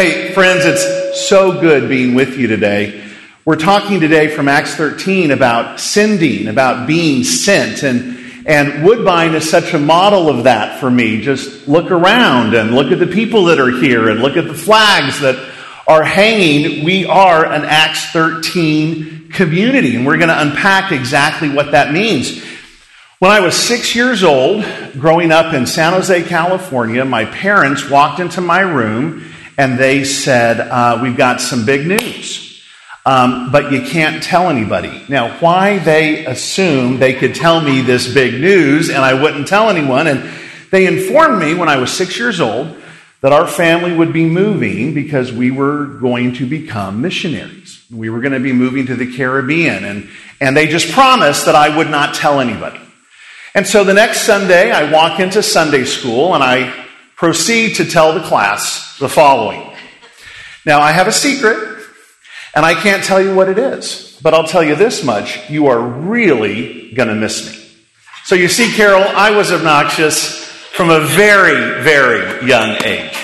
Hey, friends, it's so good being with you today. We're talking today from Acts 13 about sending, about being sent. And Woodbine is such a model of that for me. Just look around and look at the people that are here and look at the flags that are hanging. We are an Acts 13 community, and we're going to unpack exactly what that means. When I was 6 years old, growing up in San Jose, California, my parents walked into my room and they said, we've got some big news. But you can't tell anybody. Now, why they assumed they could tell me this big news and I wouldn't tell anyone. And they informed me when I was 6 years old that our family would be moving because we were going to become missionaries. We were going to be moving to the Caribbean. And they just promised that I would not tell anybody. And so the next Sunday, I walk into Sunday school and I proceed to tell the class the following. Now, I have a secret. And I can't tell you what it is, but I'll tell you this much. You are really going to miss me. So you see, Carol, I was obnoxious from a very, very young age.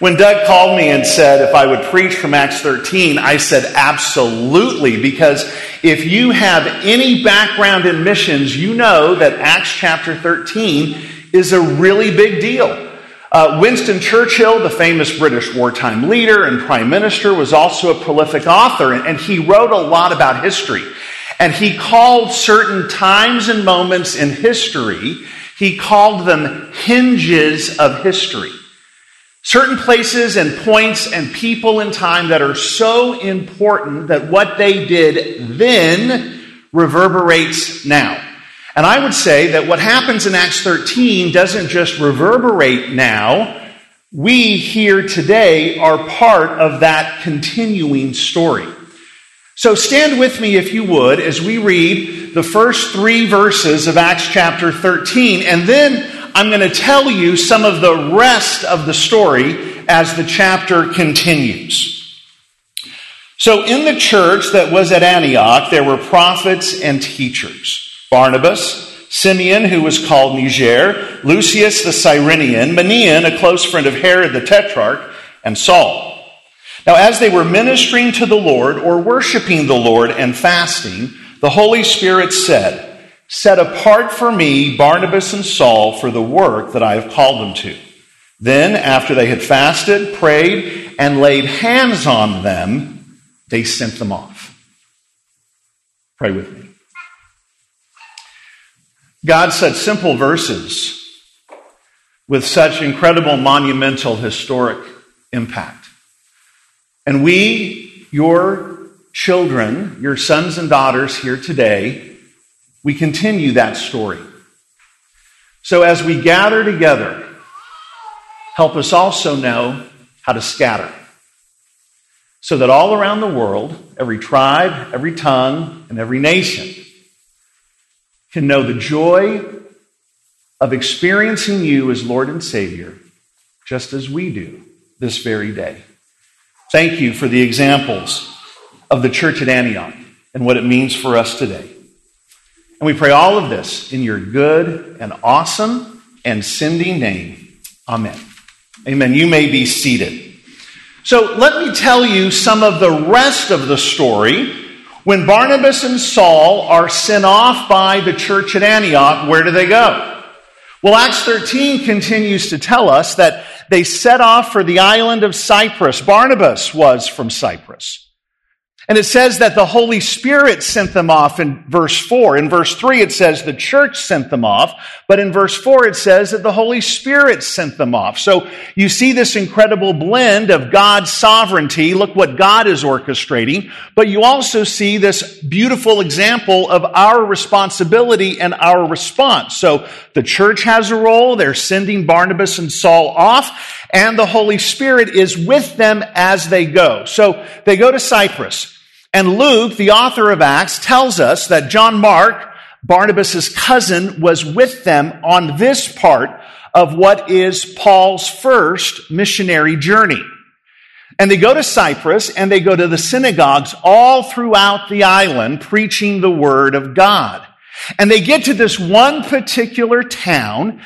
When Doug called me and said if I would preach from Acts 13, I said absolutely, because if you have any background in missions, you know that Acts chapter 13 is a really big deal. Winston Churchill, the famous British wartime leader and prime minister, was also a prolific author, and he wrote a lot about history. And he called certain times and moments in history, he called them hinges of history. Certain places and points and people in time that are so important that what they did then reverberates now. And I would say that what happens in Acts 13 doesn't just reverberate now. We here today are part of that continuing story. So stand with me, if you would, as we read the first three verses of Acts chapter 13. And then I'm going to tell you some of the rest of the story as the chapter continues. So in the church that was at Antioch, there were prophets and teachers. Barnabas, Simeon, who was called Niger, Lucius the Cyrenian, Menaean, a close friend of Herod the Tetrarch, and Saul. Now, as they were ministering to the Lord or worshiping the Lord and fasting, the Holy Spirit said, "Set apart for me Barnabas and Saul for the work that I have called them to." Then, after they had fasted, prayed, and laid hands on them, they sent them off. Pray with me. God, such simple verses with such incredible, monumental, historic impact. And we, your children, your sons and daughters here today, we continue that story. So as we gather together, help us also know how to scatter so that all around the world, every tribe, every tongue, and every nation can know the joy of experiencing you as Lord and Savior, just as we do this very day. Thank you for the examples of the church at Antioch and what it means for us today. And we pray all of this in your good and awesome and sending name. Amen. Amen. You may be seated. So let me tell you some of the rest of the story. When Barnabas and Saul are sent off by the church at Antioch, where do they go? Well, Acts 13 continues to tell us that they set off for the island of Cyprus. Barnabas was from Cyprus. And it says that the Holy Spirit sent them off in verse 4. In verse 3, it says the church sent them off. But in verse 4, it says that the Holy Spirit sent them off. So you see this incredible blend of God's sovereignty. Look what God is orchestrating. But you also see this beautiful example of our responsibility and our response. So the church has a role. They're sending Barnabas and Saul off. And the Holy Spirit is with them as they go. So they go to Cyprus. And Luke, the author of Acts, tells us that John Mark, Barnabas' cousin, was with them on this part of what is Paul's first missionary journey. And they go to Cyprus, and they go to the synagogues all throughout the island, preaching the word of God. And they get to this one particular town,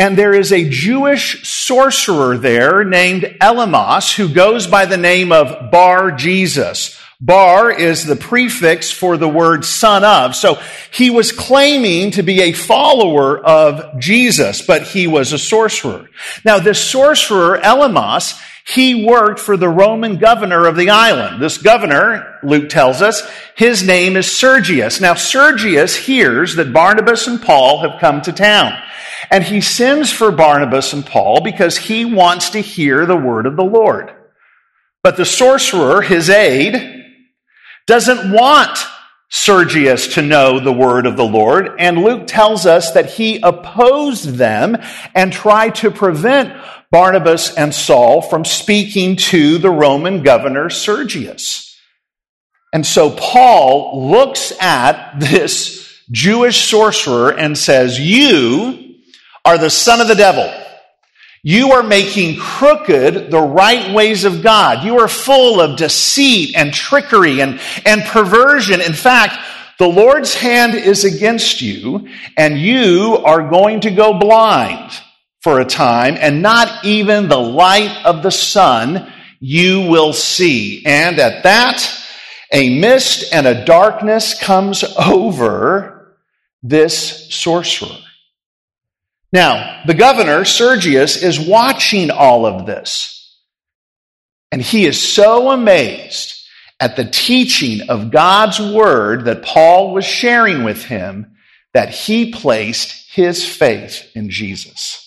And there is a Jewish sorcerer there named Elymas who goes by the name of Bar Jesus. Bar is the prefix for the word son of. So he was claiming to be a follower of Jesus, but he was a sorcerer. Now this sorcerer, Elymas, he worked for the Roman governor of the island. This governor, Luke tells us, his name is Sergius. Now Sergius hears that Barnabas and Paul have come to town. And he sends for Barnabas and Paul because he wants to hear the word of the Lord. But the sorcerer, his aide, doesn't want Sergius to know the word of the Lord, and Luke tells us that he opposed them and tried to prevent Barnabas and Saul from speaking to the Roman governor Sergius. And so Paul looks at this Jewish sorcerer and says, "You are the son of the devil. You are making crooked the right ways of God. You are full of deceit and trickery and perversion. In fact, the Lord's hand is against you, and you are going to go blind for a time, and not even the light of the sun you will see." And at that, a mist and a darkness comes over this sorcerer. Now, the governor, Sergius, is watching all of this. And he is so amazed at the teaching of God's word that Paul was sharing with him that he placed his faith in Jesus.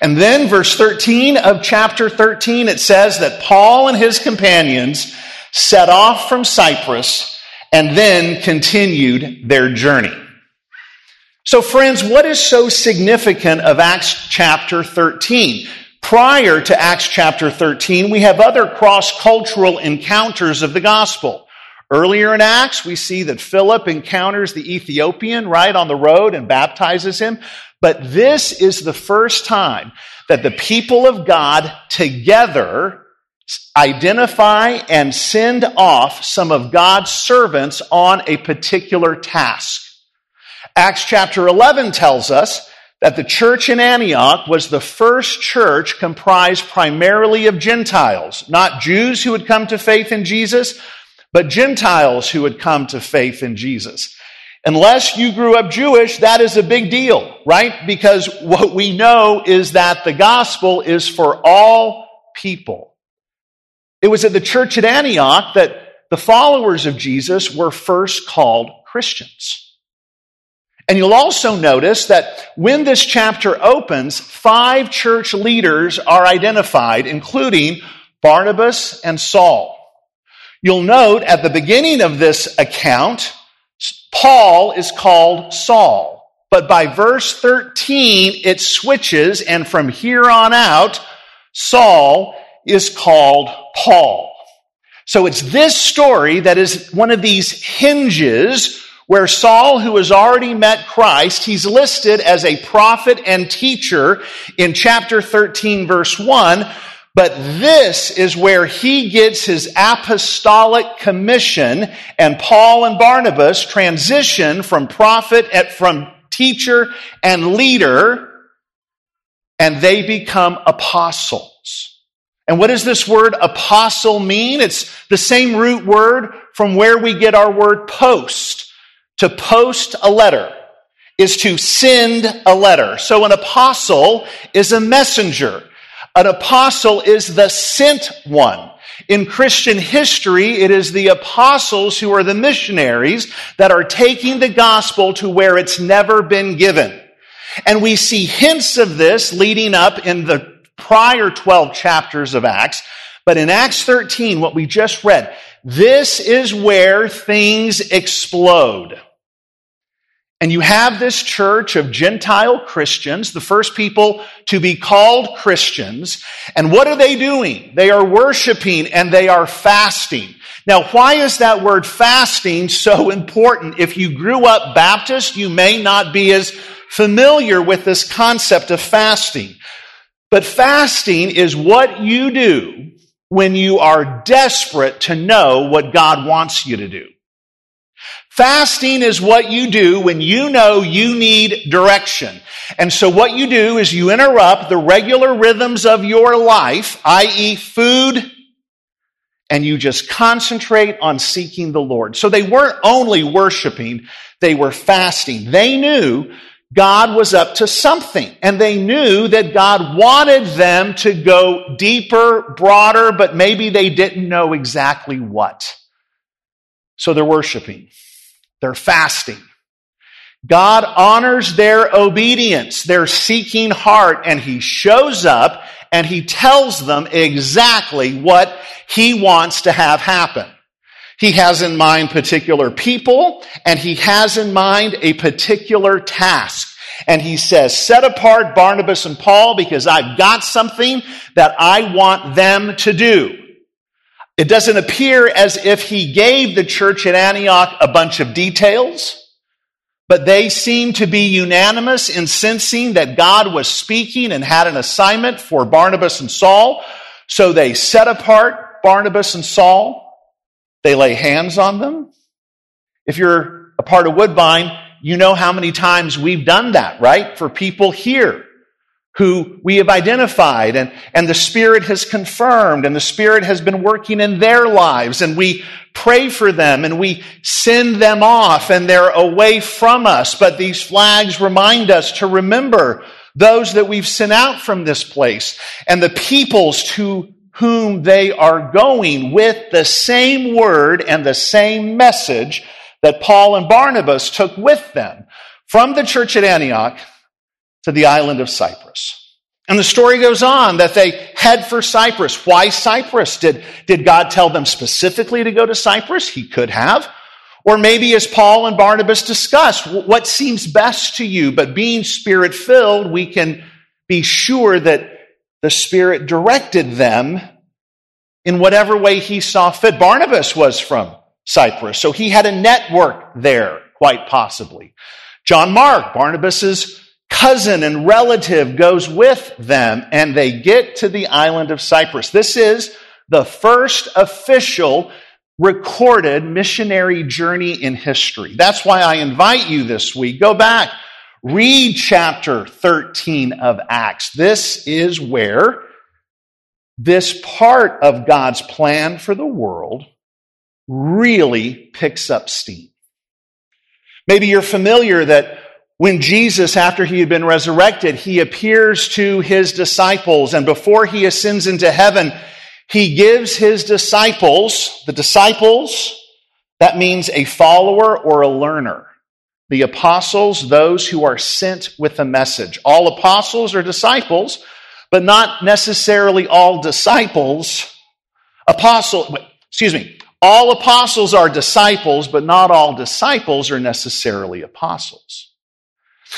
And then, verse 13 of chapter 13, it says that Paul and his companions set off from Cyprus and then continued their journey. So friends, what is so significant of Acts chapter 13? Prior to Acts chapter 13, we have other cross-cultural encounters of the gospel. Earlier in Acts, we see that Philip encounters the Ethiopian right on the road and baptizes him. But this is the first time that the people of God together identify and send off some of God's servants on a particular task. Acts chapter 11 tells us that the church in Antioch was the first church comprised primarily of Gentiles, not Jews who had come to faith in Jesus, but Gentiles who had come to faith in Jesus. Unless you grew up Jewish, that is a big deal, right? Because what we know is that the gospel is for all people. It was at the church at Antioch that the followers of Jesus were first called Christians. And you'll also notice that when this chapter opens, 5 church leaders are identified, including Barnabas and Saul. You'll note at the beginning of this account, Paul is called Saul. But by verse 13, it switches, and from here on out, Saul is called Paul. So it's this story that is one of these hinges where Saul, who has already met Christ, he's listed as a prophet and teacher in chapter 13, verse 1. But this is where he gets his apostolic commission, and Paul and Barnabas transition from from teacher and leader, and they become apostles. And what does this word apostle mean? It's the same root word from where we get our word post. To post a letter is to send a letter. So an apostle is a messenger. An apostle is the sent one. In Christian history, it is the apostles who are the missionaries that are taking the gospel to where it's never been given. And we see hints of this leading up in the prior 12 chapters of Acts. But in Acts 13, what we just read, this is where things explode. And you have this church of Gentile Christians, the first people to be called Christians. And what are they doing? They are worshiping and they are fasting. Now, why is that word fasting so important? If you grew up Baptist, you may not be as familiar with this concept of fasting. But fasting is what you do when you are desperate to know what God wants you to do. Fasting is what you do when you know you need direction. And so what you do is you interrupt the regular rhythms of your life, i.e. food, and you just concentrate on seeking the Lord. So they weren't only worshiping, they were fasting. They knew God was up to something, and they knew that God wanted them to go deeper, broader, but maybe they didn't know exactly what. So they're worshiping. They're fasting. God honors their obedience, their seeking heart, and He shows up and He tells them exactly what He wants to have happen. He has in mind particular people, and He has in mind a particular task. And He says, set apart Barnabas and Paul because I've got something that I want them to do. It doesn't appear as if He gave the church at Antioch a bunch of details, but they seem to be unanimous in sensing that God was speaking and had an assignment for Barnabas and Saul. So they set apart Barnabas and Saul. They lay hands on them. If you're a part of Woodbine, you know how many times we've done that, right? For people here who we have identified and the Spirit has confirmed and the Spirit has been working in their lives, and we pray for them and we send them off and they're away from us. But these flags remind us to remember those that we've sent out from this place and the peoples to whom they are going with the same word and the same message that Paul and Barnabas took with them from the church at Antioch to the island of Cyprus. And the story goes on that they head for Cyprus. Why Cyprus? Did God tell them specifically to go to Cyprus? He could have. Or maybe as Paul and Barnabas discussed, what seems best to you? But being Spirit-filled, we can be sure that the Spirit directed them in whatever way He saw fit. Barnabas was from Cyprus, so he had a network there, quite possibly. John Mark, Barnabas's cousin and relative, goes with them, and they get to the island of Cyprus. This is the first official recorded missionary journey in history. That's why I invite you this week, go back, read chapter 13 of Acts. This is where this part of God's plan for the world really picks up steam. Maybe you're familiar that when Jesus, after He had been resurrected, He appears to His disciples, and before He ascends into heaven, He gives His disciples, that means a follower or a learner, the apostles, those who are sent with a message. All apostles are disciples, but not necessarily all disciples. All apostles are disciples, but not all disciples are necessarily apostles.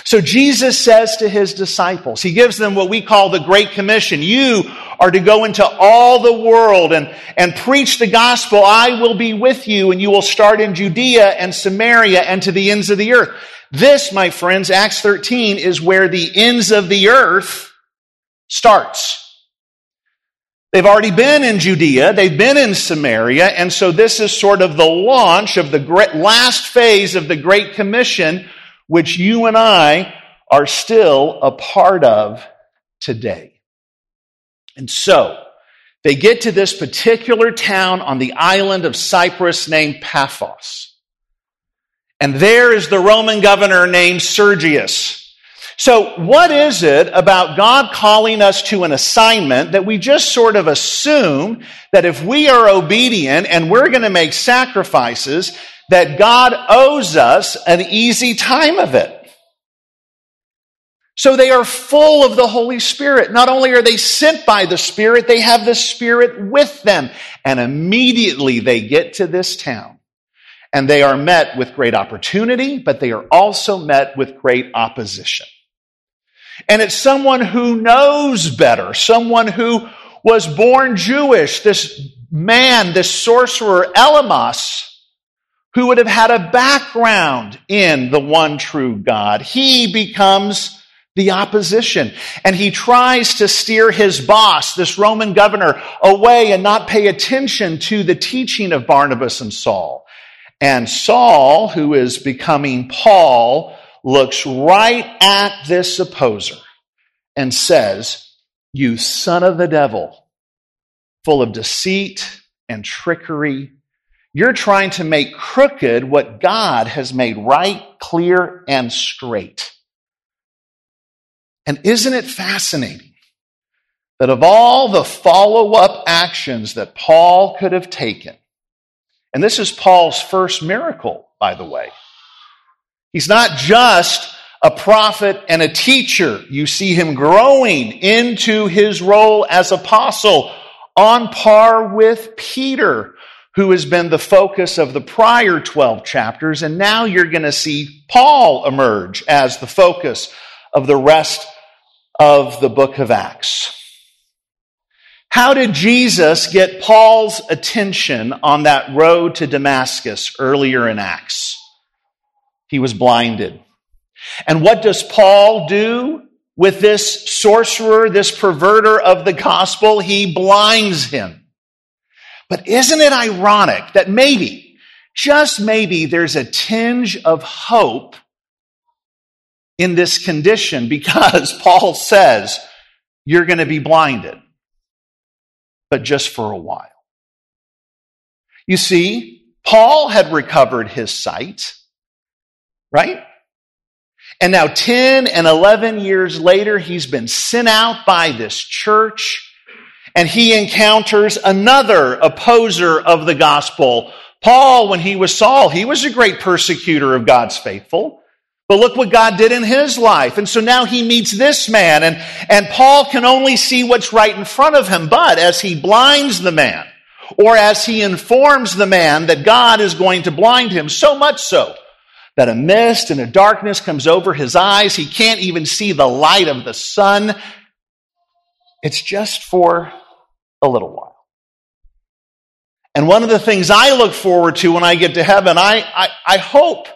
So Jesus says to His disciples, He gives them what we call the Great Commission. You are to go into all the world and preach the gospel. I will be with you, and you will start in Judea and Samaria and to the ends of the earth. This, my friends, Acts 13, is where the ends of the earth starts. They've already been in Judea, they've been in Samaria, and so this is sort of the launch of the last phase of the Great Commission, which you and I are still a part of today. And so, they get to this particular town on the island of Cyprus named Paphos. And there is the Roman governor named Sergius. So, what is it about God calling us to an assignment that we just sort of assume that if we are obedient and we're going to make sacrifices, that God owes us an easy time of it? So they are full of the Holy Spirit. Not only are they sent by the Spirit, they have the Spirit with them. And immediately they get to this town. And they are met with great opportunity, but they are also met with great opposition. And it's someone who knows better, someone who was born Jewish, this man, this sorcerer, Elymas, who would have had a background in the one true God. He becomes the opposition, and he tries to steer his boss, this Roman governor, away and not pay attention to the teaching of Barnabas and Saul. And Saul, who is becoming Paul, looks right at this opposer and says, "You son of the devil, full of deceit and trickery, you're trying to make crooked what God has made right, clear, and straight." And isn't it fascinating that of all the follow-up actions that Paul could have taken, and this is Paul's first miracle, by the way. He's not just a prophet and a teacher. You see him growing into his role as apostle on par with Peter, who has been the focus of the prior 12 chapters. And now you're going to see Paul emerge as the focus of the rest of the book of Acts. How did Jesus get Paul's attention on that road to Damascus earlier in Acts? He was blinded. And what does Paul do with this sorcerer, this perverter of the gospel? He blinds him. But isn't it ironic that maybe, just maybe, there's a tinge of hope in this condition, because Paul says, you're going to be blinded, but just for a while. You see, Paul had recovered his sight, right? And now 10 and 11 years later, he's been sent out by this church, and he encounters another opposer of the gospel. Paul, when he was Saul, he was a great persecutor of God's faithful. But look what God did in his life. And so now he meets this man, and Paul can only see what's right in front of him. But as he blinds the man, or as he informs the man that God is going to blind him, so much so that a mist and a darkness comes over his eyes. He can't even see the light of the sun. It's just for a little while. And one of the things I look forward to when I get to heaven, I hope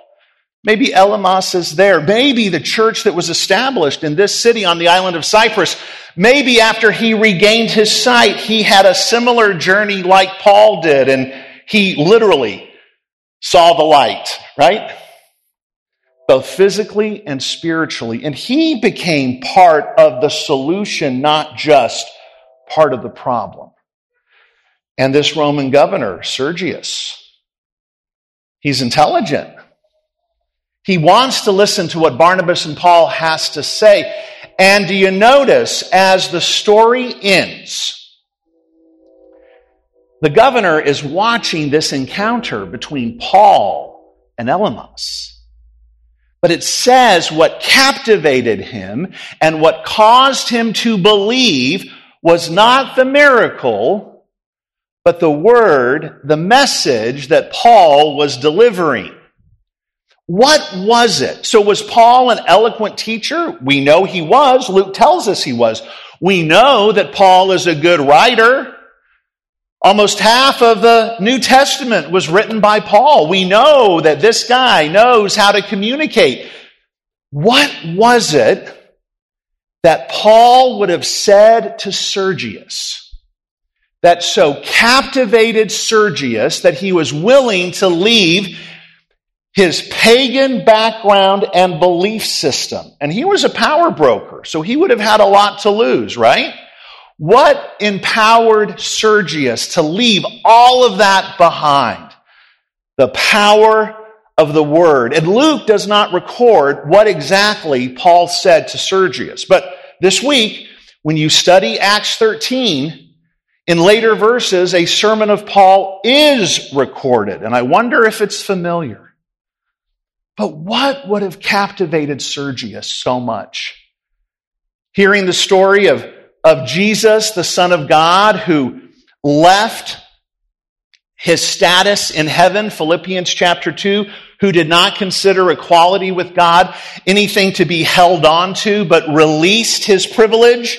maybe Elymas is there. Maybe the church that was established in this city on the island of Cyprus, maybe after he regained his sight, he had a similar journey like Paul did, and he literally saw the light, right? Both physically and spiritually. And he became part of the solution, not just part of the problem. And this Roman governor, Sergius, he's intelligent. He wants to listen to what Barnabas and Paul has to say. And do you notice, as the story ends, the governor is watching this encounter between Paul and Elymas. But it says what captivated him and what caused him to believe was not the miracle, but the word, the message that Paul was delivering. What was it? So was Paul an eloquent teacher? We know he was. Luke tells us he was. We know that Paul is a good writer. Almost half of the New Testament was written by Paul. We know that this guy knows how to communicate. What was it that Paul would have said to Sergius that so captivated Sergius that he was willing to leave his pagan background and belief system? And he was a power broker, so he would have had a lot to lose, right? What empowered Sergius to leave all of that behind? The power of the word. And Luke does not record what exactly Paul said to Sergius. But this week, when you study Acts 13, in later verses, a sermon of Paul is recorded. And I wonder if it's familiar. But what would have captivated Sergius so much? Hearing the story of Jesus, the Son of God, who left his status in heaven, Philippians chapter 2, who did not consider equality with God anything to be held on to, but released his privilege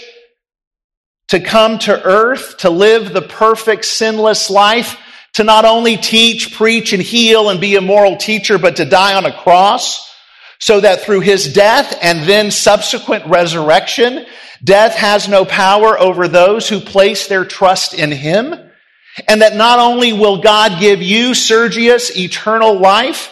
to come to earth, to live the perfect, sinless life, to not only teach, preach, and heal and be a moral teacher, but to die on a cross, so that through his death and then subsequent resurrection, death has no power over those who place their trust in him. And that not only will God give you, Sergius, eternal life,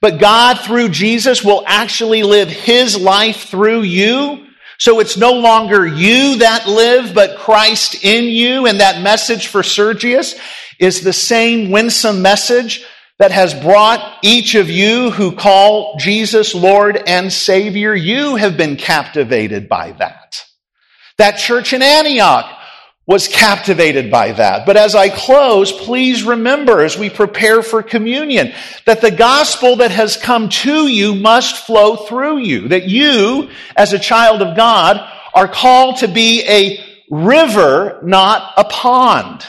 but God through Jesus will actually live his life through you. So it's no longer you that live, but Christ in you. And that message for Sergius is the same winsome message that has brought each of you who call Jesus Lord and Savior. You have been captivated by that. That church in Antioch was captivated by that. But as I close, please remember as we prepare for communion that the gospel that has come to you must flow through you, that you, as a child of God, are called to be a river, not a pond.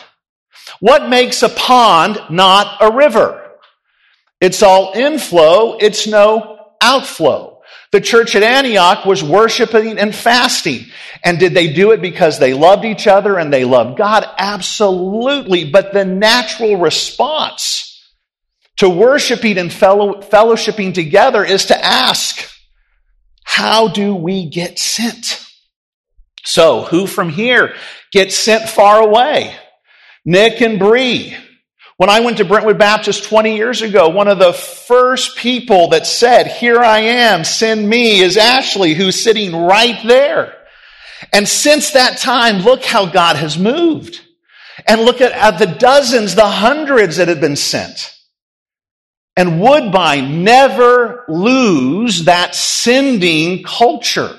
What makes a pond not a river? It's all inflow, it's no outflow. The church at Antioch was worshiping and fasting. And did they do it because they loved each other and they loved God? Absolutely. But the natural response to worshiping and fellowshipping together is to ask, how do we get sent? So who from here gets sent far away? Nick and Bree. When I went to Brentwood Baptist 20 years ago, one of the first people that said, "Here I am, send me," is Ashley, who's sitting right there. And since that time, look how God has moved. And look at the dozens, the hundreds that have been sent. And Woodbine, never lose that sending culture.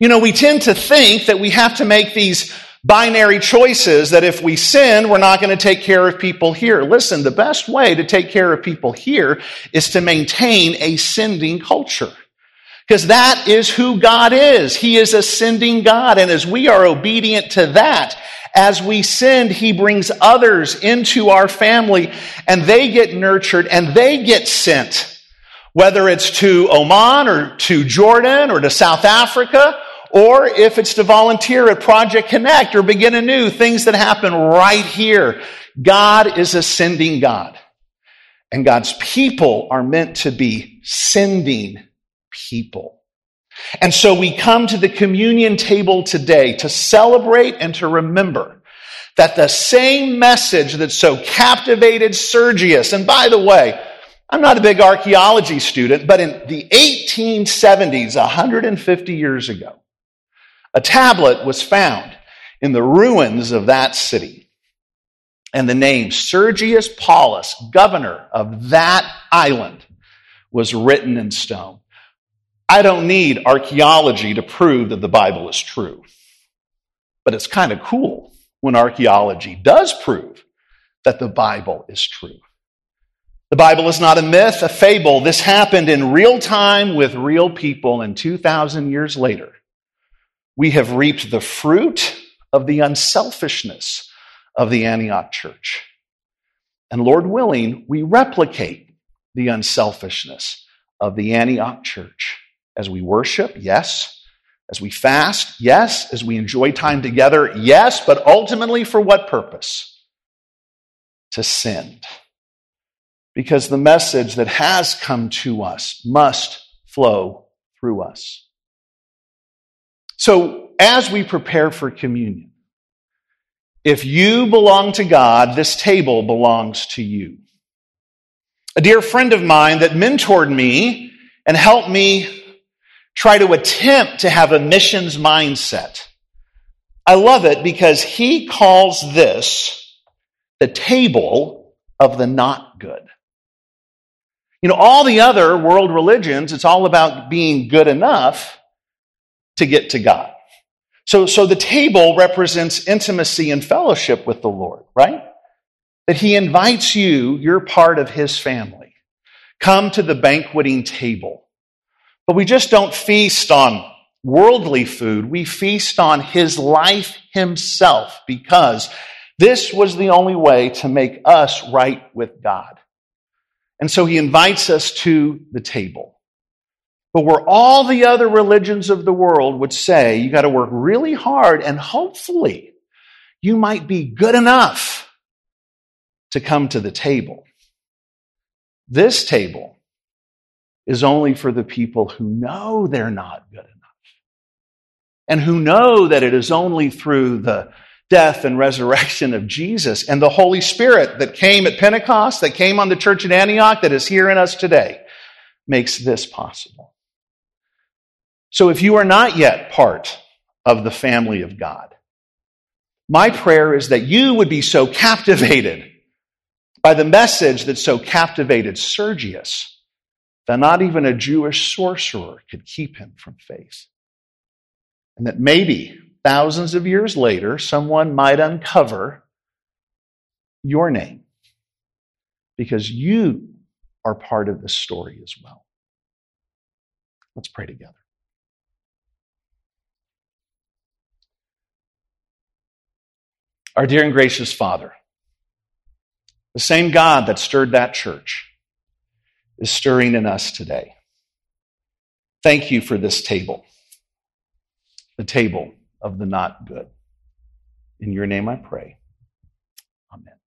You know, we tend to think that we have to make these binary choices that if we sin, we're not going to take care of people here. Listen, the best way to take care of people here is to maintain a sending culture. Because that is who God is. He is a sending God. And as we are obedient to that, as we send, He brings others into our family and they get nurtured and they get sent. Whether it's to Oman or to Jordan or to South Africa, or if it's to volunteer at Project Connect or Begin Anew, things that happen right here. God is a sending God. And God's people are meant to be sending people. And so we come to the communion table today to celebrate and to remember that the same message that so captivated Sergius, and by the way, I'm not a big archaeology student, but in the 1870s, 150 years ago, a tablet was found in the ruins of that city. And the name Sergius Paulus, governor of that island, was written in stone. I don't need archaeology to prove that the Bible is true. But it's kind of cool when archaeology does prove that the Bible is true. The Bible is not a myth, a fable. This happened in real time with real people, and 2,000 years later, we have reaped the fruit of the unselfishness of the Antioch church. And Lord willing, we replicate the unselfishness of the Antioch church as we worship, yes. As we fast, yes. As we enjoy time together, yes. But ultimately, for what purpose? To send. Because the message that has come to us must flow through us. So as we prepare for communion, if you belong to God, this table belongs to you. A dear friend of mine that mentored me and helped me try to attempt to have a missions mindset. I love it because he calls this the table of the not good. You know, all the other world religions, it's all about being good enough to get to God. So the table represents intimacy and fellowship with the Lord, right? That He invites you, you're part of His family. Come to the banqueting table. But we just don't feast on worldly food. We feast on His life Himself, because this was the only way to make us right with God. And so He invites us to the table. But where all the other religions of the world would say, you got to work really hard and hopefully you might be good enough to come to the table. This table is only for the people who know they're not good enough and who know that it is only through the death and resurrection of Jesus and the Holy Spirit that came at Pentecost, that came on the church at Antioch, that is here in us today, makes this possible. So if you are not yet part of the family of God, my prayer is that you would be so captivated by the message that so captivated Sergius that not even a Jewish sorcerer could keep him from faith. And that maybe thousands of years later, someone might uncover your name because you are part of the story as well. Let's pray together. Our dear and gracious Father, the same God that stirred that church is stirring in us today. Thank you for this table, the table of the not good. In your name I pray. Amen.